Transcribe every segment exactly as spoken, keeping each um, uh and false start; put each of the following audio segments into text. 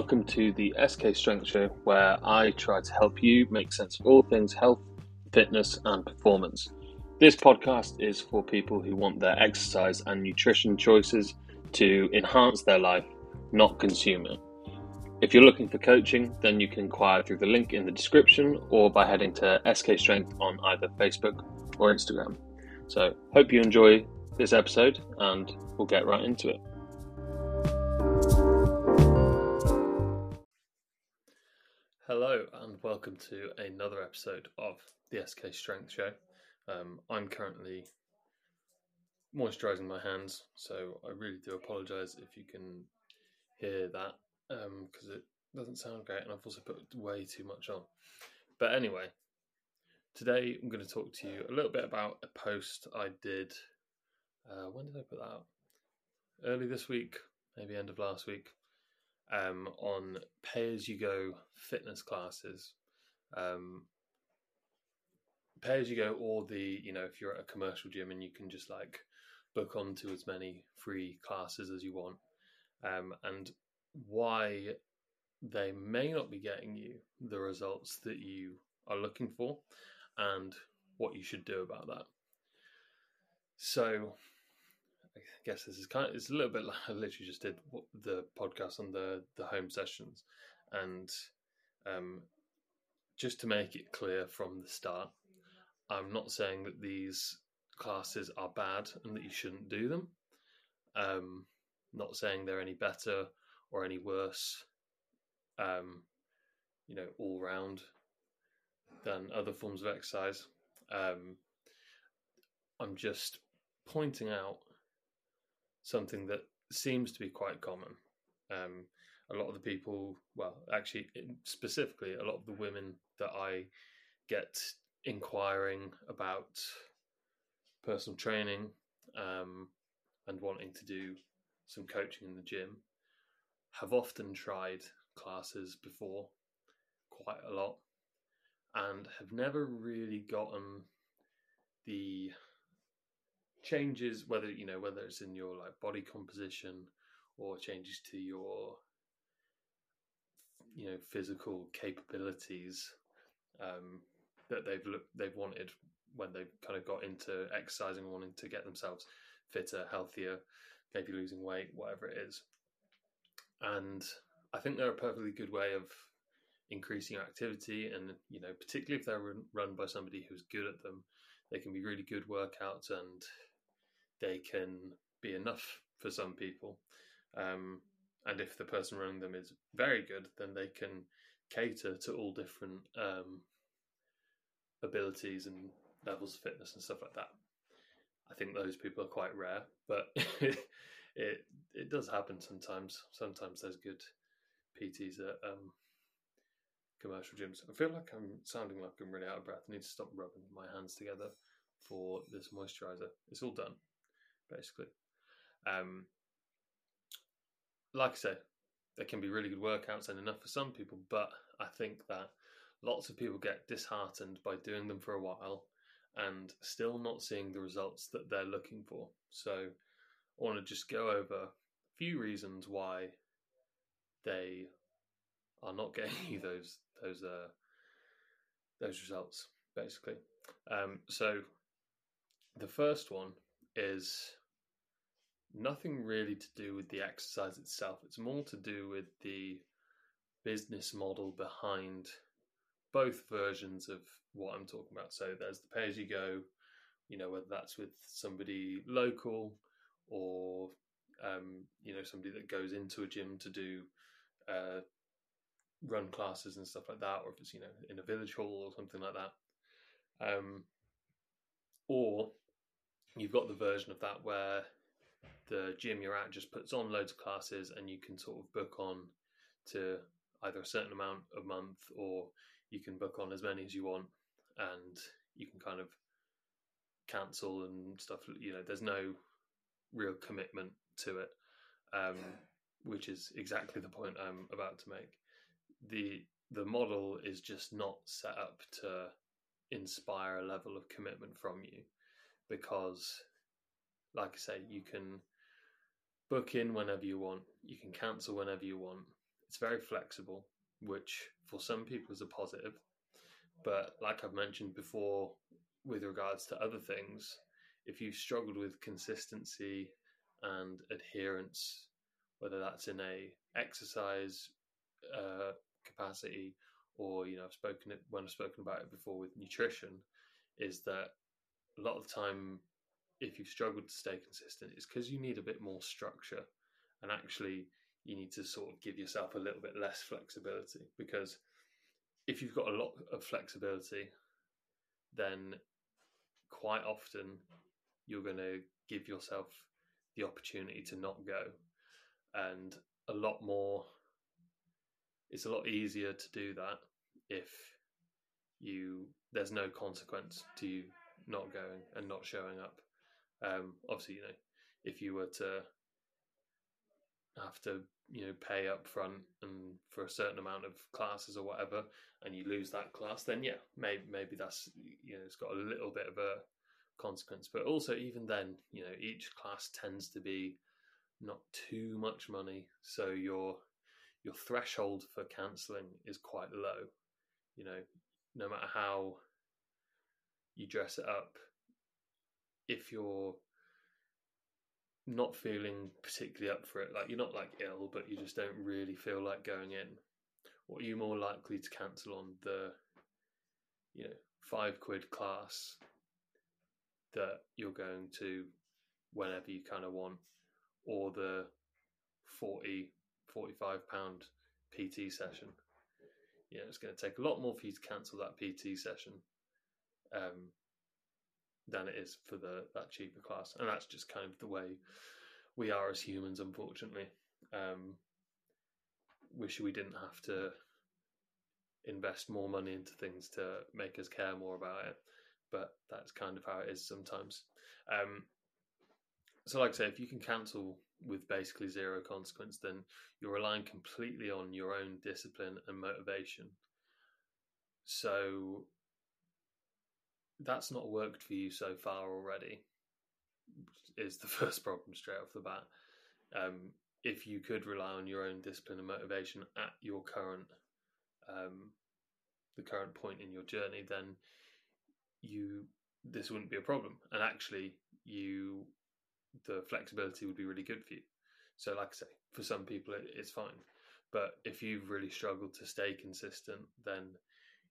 Welcome to the S K Strength Show, where I try to help you make sense of all things health, fitness and performance. This podcast is for people who want their exercise and nutrition choices to enhance their life, not consume it. If you're looking for coaching, then you can inquire through the link in the description or by heading to S K Strength on either Facebook or Instagram. So hope you enjoy this episode and we'll get right into it. Hello and welcome to another episode of the S K Strength Show. Um, I'm currently moisturising my hands, so I really do apologise if you can hear that, because um, it doesn't sound great and I've also put way too much on. But anyway, today I'm going to talk to you a little bit about a post I did, uh, when did I put that out? Early this week, maybe end of last week. Um, on pay-as-you-go fitness classes, um, pay-as-you-go, or the, you know, if you're at a commercial gym and you can just like book onto as many free classes as you want, um, and why they may not be getting you the results that you are looking for and what you should do about that. So I guess this is kind of, it's a little bit like I literally just did the podcast on the, the home sessions, and um, just to make it clear from the start, I'm not saying that these classes are bad and that you shouldn't do them. Um, not saying they're any better or any worse, um, you know, all round than other forms of exercise. Um, I'm just pointing out something that seems to be quite common. Um, a lot of the people, well, actually, specifically, a lot of the women that I get inquiring about personal training um, and wanting to do some coaching in the gym have often tried classes before, quite a lot, and have never really gotten the changes, whether you know whether it's in your like body composition or changes to your you know physical capabilities um that they've looked they've wanted when they've kind of got into exercising, wanting to get themselves fitter, healthier, maybe losing weight, whatever it is. And I think they're a perfectly good way of increasing your activity, and you know particularly if they're run by somebody who's good at them, they can be really good workouts and they can be enough for some people. Um, and if the person running them is very good, then they can cater to all different um, abilities and levels of fitness and stuff like that. I think those people are quite rare, but it it does happen sometimes. Sometimes there's good P Ts at um, commercial gyms. I feel like I'm sounding like I'm really out of breath. I need to stop rubbing my hands together for this moisturiser. It's all done, basically. Um, like I say, there can be really good workouts and enough for some people, but I think that lots of people get disheartened by doing them for a while and still not seeing the results that they're looking for. So I want to just go over a few reasons why they are not getting you those those uh, those results, basically. Um, so the first one is nothing really to do with the exercise itself. It's more to do with the business model behind both versions of what I'm talking about. So there's the pay-as-you-go, you know, whether that's with somebody local or, um, you know, somebody that goes into a gym to do uh, run classes and stuff like that, or if it's, you know, in a village hall or something like that. Um, or you've got the version of that where the gym you're at just puts on loads of classes and you can sort of book on to either a certain amount a month, or you can book on as many as you want and you can kind of cancel and stuff. You know, there's no real commitment to it, um, which is exactly the point I'm about to make. The the model is just not set up to inspire a level of commitment from you, because like I say, you can book in whenever you want, you can cancel whenever you want, It's very flexible, which for some people is a positive. But like I've mentioned before, with regards to other things, if you've struggled with consistency and adherence, whether that's in a exercise uh, capacity or, you know, I've spoken it when I've spoken about it before with nutrition, is that a lot of the time, if you've struggled to stay consistent, it's because you need a bit more structure, and actually you need to sort of give yourself a little bit less flexibility, because if you've got a lot of flexibility, then quite often you're going to give yourself the opportunity to not go. And a lot more, it's a lot easier to do that if you, there's no consequence to you not going and not showing up. Um, obviously, you know, if you were to have to, you know, pay up front and for a certain amount of classes or whatever, and you lose that class, then yeah, maybe maybe that's, you know, it's got a little bit of a consequence. But also, even then, you know, each class tends to be not too much money, so your your threshold for cancelling is quite low. You know, no matter how you dress it up, if you're not feeling particularly up for it, like you're not like ill, but you just don't really feel like going in, what are you more likely to cancel on? The, you know, five quid class that you're going to whenever you kind of want, or the forty, forty-five pound P T session? You know, it's going to take a lot more for you to cancel that P T session um, than it is for the that cheaper class. And that's just kind of the way we are as humans, unfortunately. Um, wish we didn't have to invest more money into things to make us care more about it, but that's kind of how it is sometimes. Um, so like I say, if you can cancel with basically zero consequence, then you're relying completely on your own discipline and motivation. So that's not worked for you so far already, is the first problem straight off the bat. Um, if you could rely on your own discipline and motivation at your current, um, the current point in your journey, then you, this wouldn't be a problem. And actually, you, the flexibility would be really good for you. So like I say, for some people it, it's fine. But if you've really struggled to stay consistent, then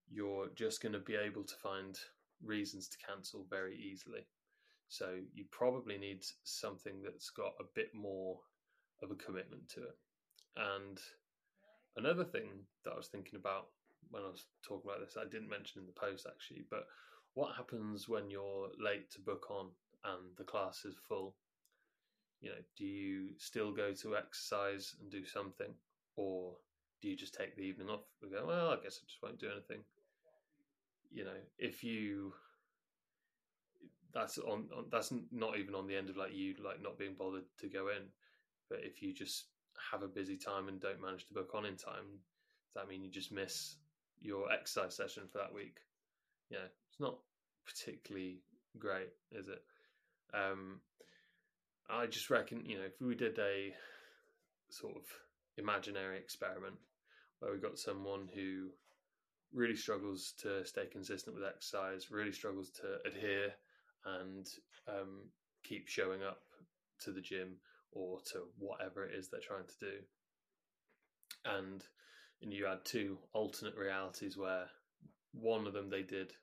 you're just going to be able to find reasons to cancel very easily. So you probably need something that's got a bit more of a commitment to it. And another thing that I was thinking about when I was talking about this, I didn't mention in the post actually, but what happens when you're late to book on and the class is full? You know, do you still go to exercise and do something, or do you just take the evening off and go, well, I guess I just won't do anything? You know, if you, that's on, on that's not even on the end of like you like not being bothered to go in, but if you just have a busy time and don't manage to book on in time, does that mean you just miss your exercise session for that week? Yeah, it's not particularly great, is it? Um, I just reckon, you know, if we did a sort of imaginary experiment where we got someone who really struggles to stay consistent with exercise, really struggles to adhere and um, keep showing up to the gym or to whatever it is they're trying to do. And, and you had two alternate realities where one of them they did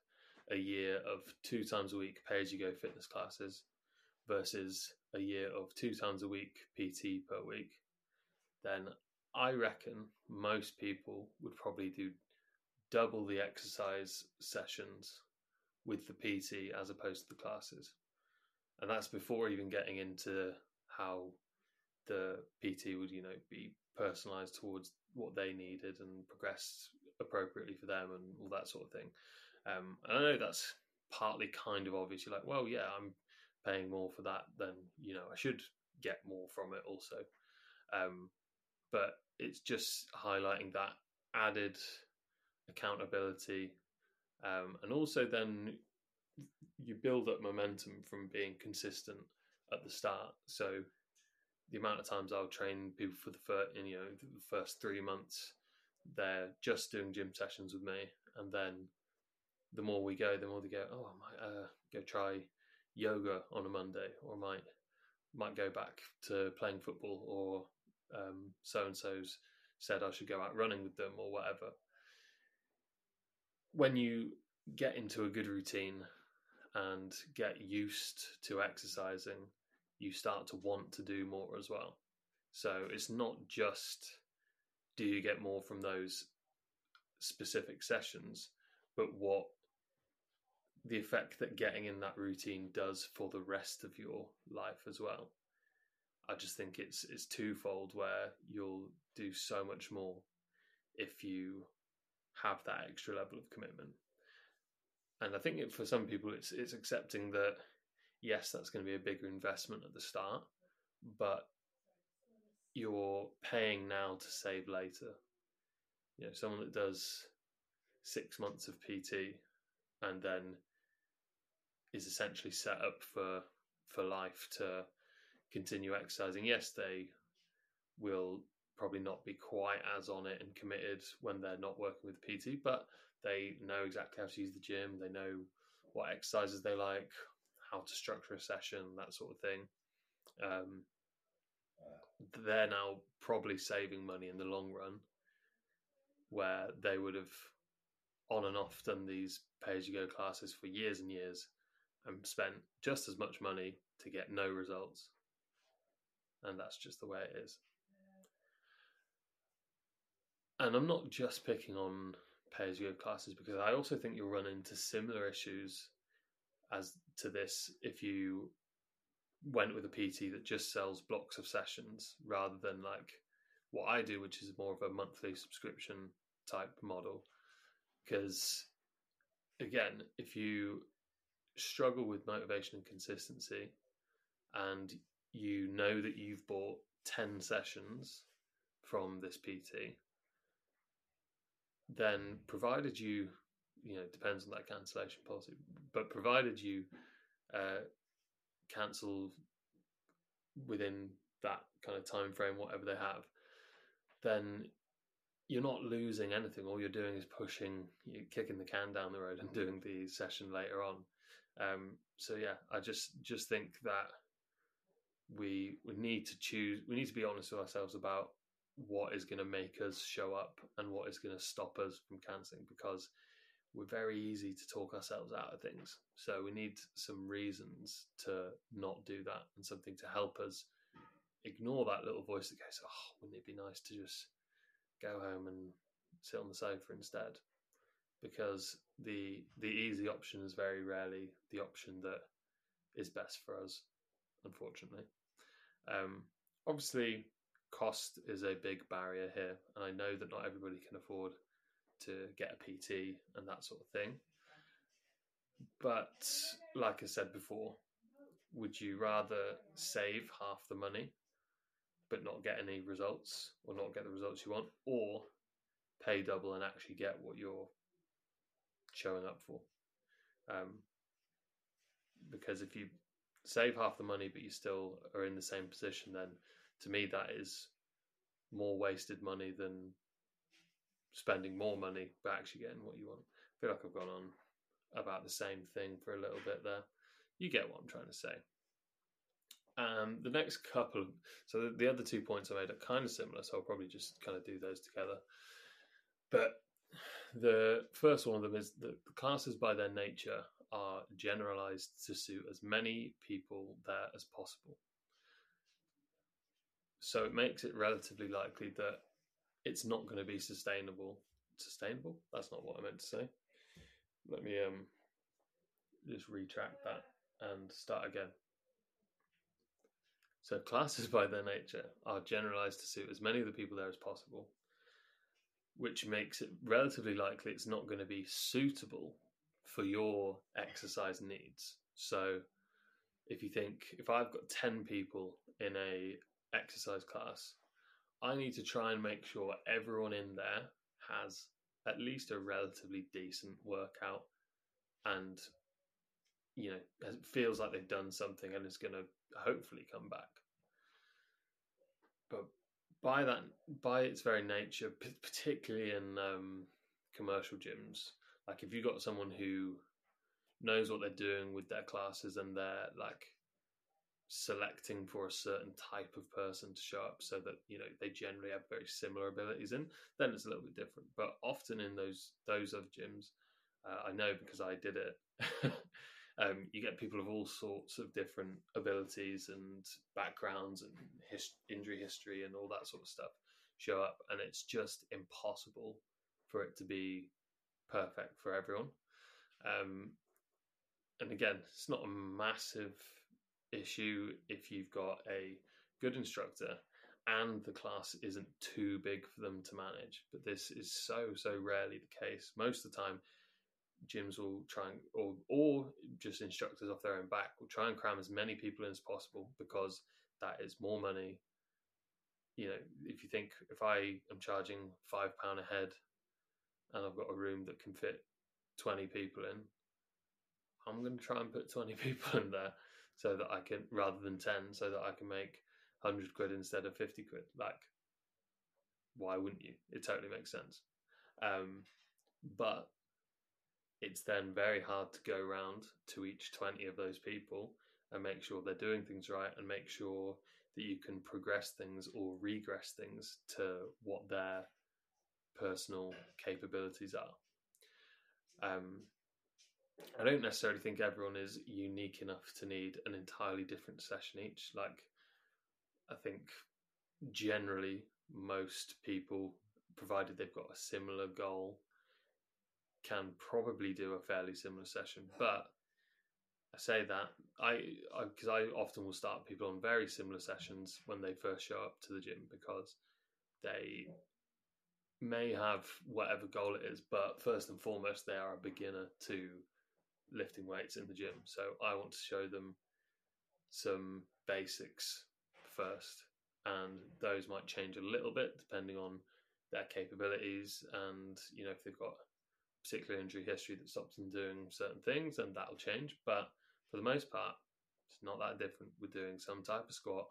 a year of two times a week pay-as-you-go fitness classes versus a year of two times a week P T per week, then I reckon most people would probably do double the exercise sessions with the P T as opposed to the classes. And that's before even getting into how the P T would, you know, be personalised towards what they needed and progressed appropriately for them and all that sort of thing. Um, and I know that's partly kind of obvious. You're like, well, yeah, I'm paying more for that, then, you know, I should get more from it also. Um, but it's just highlighting that added accountability. Um, and also then you build up momentum from being consistent at the start. So the amount of times I'll train people for the first, you know, the first three months, they're just doing gym sessions with me, and then the more we go, the more they go, oh, I might uh, go try yoga on a Monday, or I might might go back to playing football, or um, so-and-so's said I should go out running with them or whatever. When you get into a good routine and get used to exercising, you start to want to do more as well. So it's not just do you get more from those specific sessions, but what the effect that getting in that routine does for the rest of your life as well. I just think it's it's twofold, where you'll do so much more if you have that extra level of commitment. And I think it, for some people, it's it's accepting that, yes, that's going to be a bigger investment at the start, but you're paying now to save later. You know, someone that does six months of P T and then is essentially set up for for life to continue exercising. Yes, they will probably not be quite as on it and committed when they're not working with P T, but they know exactly how to use the gym. They know what exercises they like, how to structure a session, that sort of thing. Um, they're now probably saving money in the long run, where they would have on and off done these pay-as-you-go classes for years and years and spent just as much money to get no results. And that's just the way it is. And I'm not just picking on pay-as-you-go classes, because I also think you'll run into similar issues as to this if you went with a P T that just sells blocks of sessions rather than like what I do, which is more of a monthly subscription type model. Because, again, if you struggle with motivation and consistency and you know that you've bought ten sessions from this P T, then provided you, you know, depends on that cancellation policy, but provided you uh, cancel within that kind of time frame, whatever they have, then you're not losing anything. All you're doing is pushing, you're kicking the can down the road and doing the session later on. Um, so yeah, I just just think that we we need to choose. We need to be honest with ourselves about what is going to make us show up and what is going to stop us from cancelling, because we're very easy to talk ourselves out of things. So we need some reasons to not do that and something to help us ignore that little voice that goes, oh, wouldn't it be nice to just go home and sit on the sofa instead? Because the the easy option is very rarely the option that is best for us, unfortunately. Um, obviously, cost is a big barrier here, and I know that not everybody can afford to get a P T and that sort of thing. But like I said before, would you rather save half the money but not get any results, or not get the results you want, or pay double and actually get what you're showing up for? Um, because if you save half the money but you still are in the same position, then to me that is more wasted money than spending more money but actually getting what you want. I feel like I've gone on about the same thing for a little bit there. You get what I'm trying to say. Um, the next couple, of, so the, the other two points I made are kind of similar, so I'll probably just kind of do those together. But the first one of them is that the classes by their nature are generalized to suit as many people there as possible. So it makes it relatively likely that it's not going to be sustainable. Sustainable? That's not what I meant to say. Let me um just retract that and start again. So classes by their nature are generalized to suit as many of the people there as possible, which makes it relatively likely it's not going to be suitable for your exercise needs. So if you think, if I've got ten people in a exercise class, I need to try and make sure everyone in there has at least a relatively decent workout and, you know, feels like they've done something and is going to hopefully come back. But by that, by its very nature, particularly in um, commercial gyms, like if you've got someone who knows what they're doing with their classes and they're like selecting for a certain type of person to show up so that, you know, they generally have very similar abilities in, then it's a little bit different. But often in those those other gyms, uh, I know because I did it, um, you get people of all sorts of different abilities and backgrounds and his- injury history and all that sort of stuff show up, and it's just impossible for it to be perfect for everyone. Um, and again, it's not a massive issue if you've got a good instructor and the class isn't too big for them to manage, but this is so so rarely the case. Most of the time gyms will try and, or or just instructors off their own back will try and cram as many people in as possible, because that is more money. You know, if you think, if I am charging five pound a head and I've got a room that can fit twenty people in, I'm going to try and put twenty people in there, so that I can, rather than ten, so that I can make one hundred quid instead of fifty quid. Like, why wouldn't you? It totally makes sense. Um, but it's then very hard to go around to each twenty of those people and make sure they're doing things right and make sure that you can progress things or regress things to what their personal capabilities are. Um, I don't necessarily think everyone is unique enough to need an entirely different session each. Like, I think generally most people, provided they've got a similar goal, can probably do a fairly similar session. But I say that I because I, I often will start people on very similar sessions when they first show up to the gym, because they may have whatever goal it is, but first and foremost they are a beginner to lifting weights in the gym. So I want to show them some basics first, and those might change a little bit depending on their capabilities, and, you know, if they've got a particular injury history that stops them doing certain things, then that'll change. But for the most part, it's not that different. We're doing some type of squat,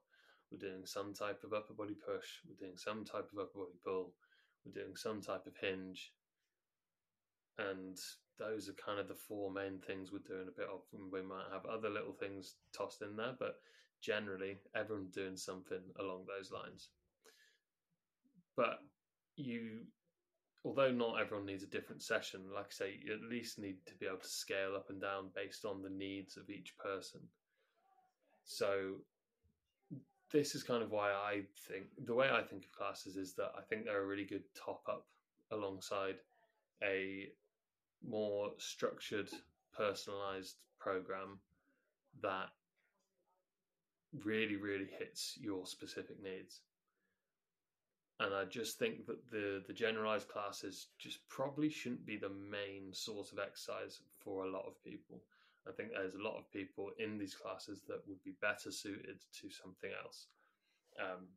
we're doing some type of upper body push, we're doing some type of upper body pull, we're doing some type of hinge, and those are kind of the four main things we're doing a bit of. We might have other little things tossed in there, but generally everyone's doing something along those lines. But you, although not everyone needs a different session, like I say, you at least need to be able to scale up and down based on the needs of each person. So this is kind of why I think, the way I think of classes is that I think they're a really good top up alongside a more structured, personalized program that really, really hits your specific needs. And I just think that the, the generalized classes just probably shouldn't be the main source of exercise for a lot of people. I think there's a lot of people in these classes that would be better suited to something else. Um,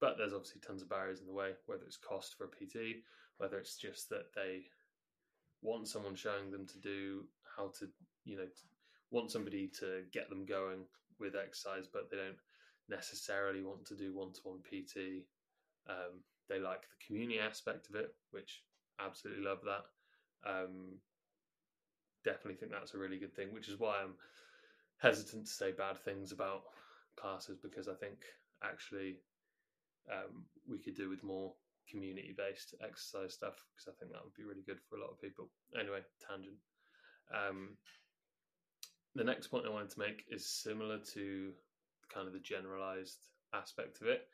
but there's obviously tons of barriers in the way, whether it's cost for a P T, whether it's just that they want someone showing them to do how to, you know, want somebody to get them going with exercise, but they don't necessarily want to do one-to-one P T. Um, they like the community aspect of it, which absolutely love that. Um, definitely think that's a really good thing, which is why I'm hesitant to say bad things about classes, because I think actually um, we could do with more community-based exercise stuff, because I think that would be really good for a lot of people. Anyway, tangent. Um, the next point I wanted to make is similar to kind of the generalized aspect of it,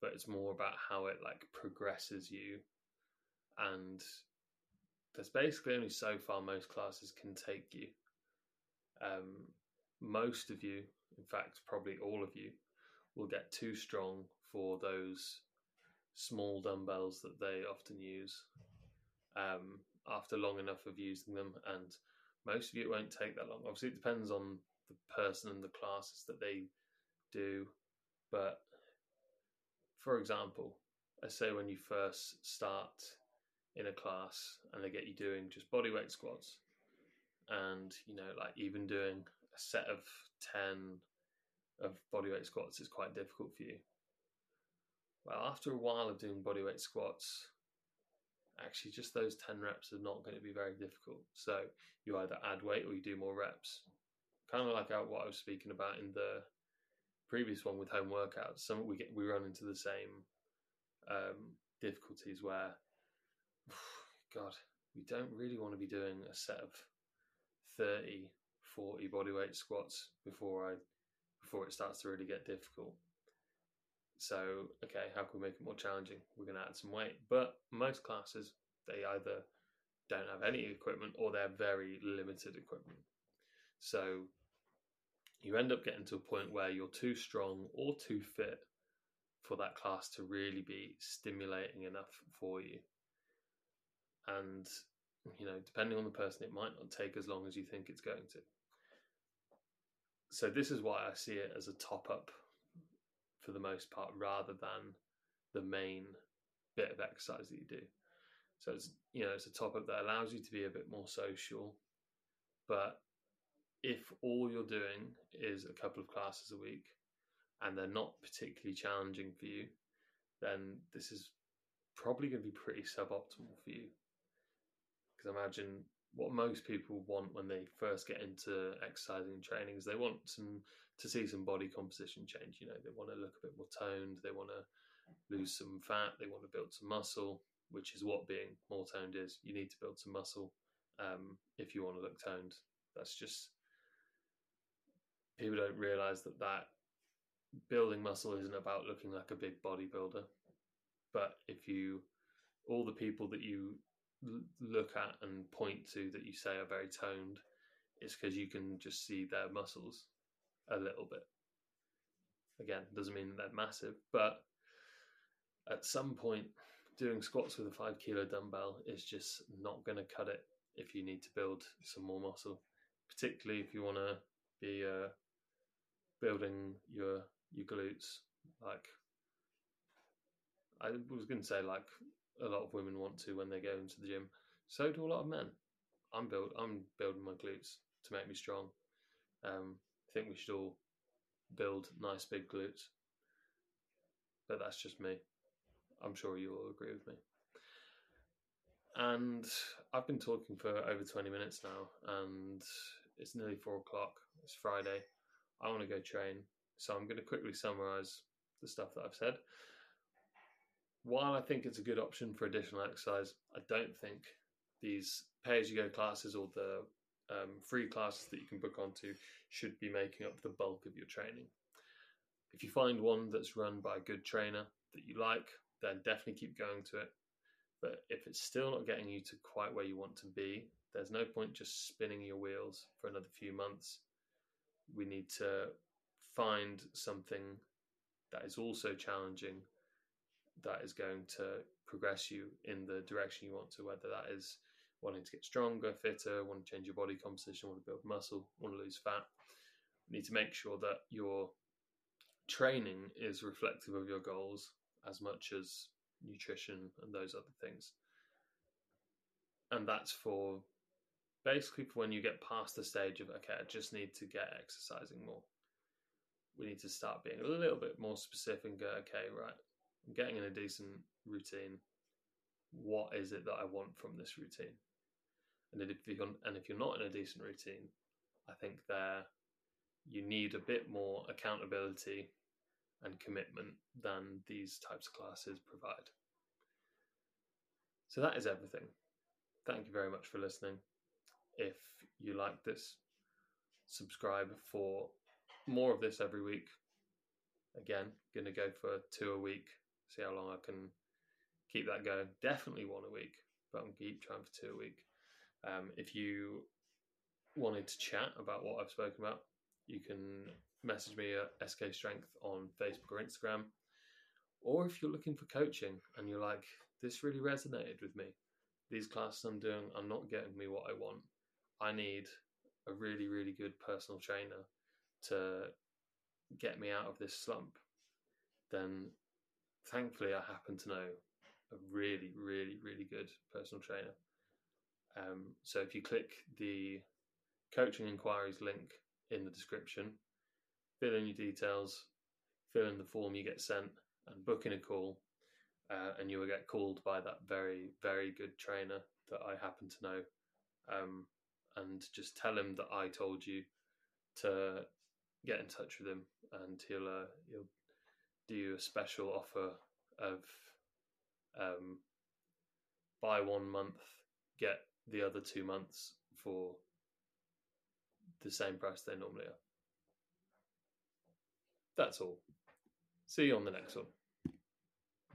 but it's more about how it like progresses you. And there's basically only so far most classes can take you. Um, most of you, in fact, probably all of you, will get too strong for those small dumbbells that they often use um, after long enough of using them, and most of you, it won't take that long. Obviously it depends on the person and the classes that they do, but for example, I say when you first start in a class and they get you doing just bodyweight squats, and, you know, like even doing a set of ten of bodyweight squats is quite difficult for you. Well, after a while of doing bodyweight squats, actually just those ten reps are not going to be very difficult. So you either add weight or you do more reps. Kind of like what I was speaking about in the previous one with home workouts. Some we get we run into the same um, difficulties where, God, we don't really want to be doing a set of thirty, forty bodyweight squats before I before it starts to really get difficult. So, okay, how can we make it more challenging? We're going to add some weight. But most classes, they either don't have any equipment or they're very limited equipment. So you end up getting to a point where you're too strong or too fit for that class to really be stimulating enough for you. And, you know, depending on the person, it might not take as long as you think it's going to. So this is why I see it as a top-up for the most part, rather than the main bit of exercise that you do. So it's, you know, it's a top-up that allows you to be a bit more social. But if all you're doing is a couple of classes a week and they're not particularly challenging for you, then this is probably going to be pretty suboptimal for you. Because imagine what most people want when they first get into exercising and training is they want some to see some body composition change. You know, they want to look a bit more toned, they want to lose some fat, they want to build some muscle, which is what being more toned is. You need to build some muscle um, if you want to look toned. That's just... People don't realise that that building muscle isn't about looking like a big bodybuilder. But if you, all the people that you l- look at and point to that you say are very toned, it's because you can just see their muscles a little bit. Again, doesn't mean they're massive, but at some point, doing squats with a five kilo dumbbell is just not going to cut it if you need to build some more muscle, particularly if you want to be uh, building your your glutes. Like I was going to say, like a lot of women want to when they go into the gym. So do a lot of men. I'm build I'm building my glutes to make me strong. Um, I think we should all build nice big glutes, but that's just me. I'm sure you all agree with me. And I've been talking for over twenty minutes now, and it's nearly four o'clock. It's Friday. I want to go train, so I'm going to quickly summarize the stuff that I've said. While I think it's a good option for additional exercise, I don't think these pay-as-you-go classes or the um, free classes that you can book onto should be making up the bulk of your training. If you find one that's run by a good trainer that you like, then definitely keep going to it. But if it's still not getting you to quite where you want to be, there's no point just spinning your wheels for another few months. We need to find something that is also challenging, that is going to progress you in the direction you want to, whether that is wanting to get stronger, fitter, want to change your body composition, want to build muscle, want to lose fat. You need to make sure that your training is reflective of your goals as much as nutrition and those other things. And that's for basically for when you get past the stage of, okay, I just need to get exercising more. We need to start being a little bit more specific and go, okay, right, I'm getting in a decent routine. What is it that I want from this routine? And if you're, and if you're not in a decent routine, I think there you need a bit more accountability and commitment than these types of classes provide. So that is everything. Thank you very much for listening. If you like this, subscribe for more of this every week. Again, going to go for two a week, see how long I can keep that going. Definitely one a week, but I'm keep trying for two a week. Um, if you wanted to chat about what I've spoken about, you can message me at S K Strength on Facebook or Instagram. Or if you're looking for coaching and you're like, this really resonated with me. These classes I'm doing are not getting me what I want. I need a really, really good personal trainer to get me out of this slump. Then thankfully I happen to know a really, really, really good personal trainer. Um, so if you click the coaching inquiries link in the description, fill in your details, fill in the form you get sent, and booking a call, uh, and you will get called by that very, very good trainer that I happen to know, um, and just tell him that I told you to get in touch with him, and he'll uh, he'll do you a special offer of um, buy one month, get the other two months for the same price they normally are. That's all. See you on the next one.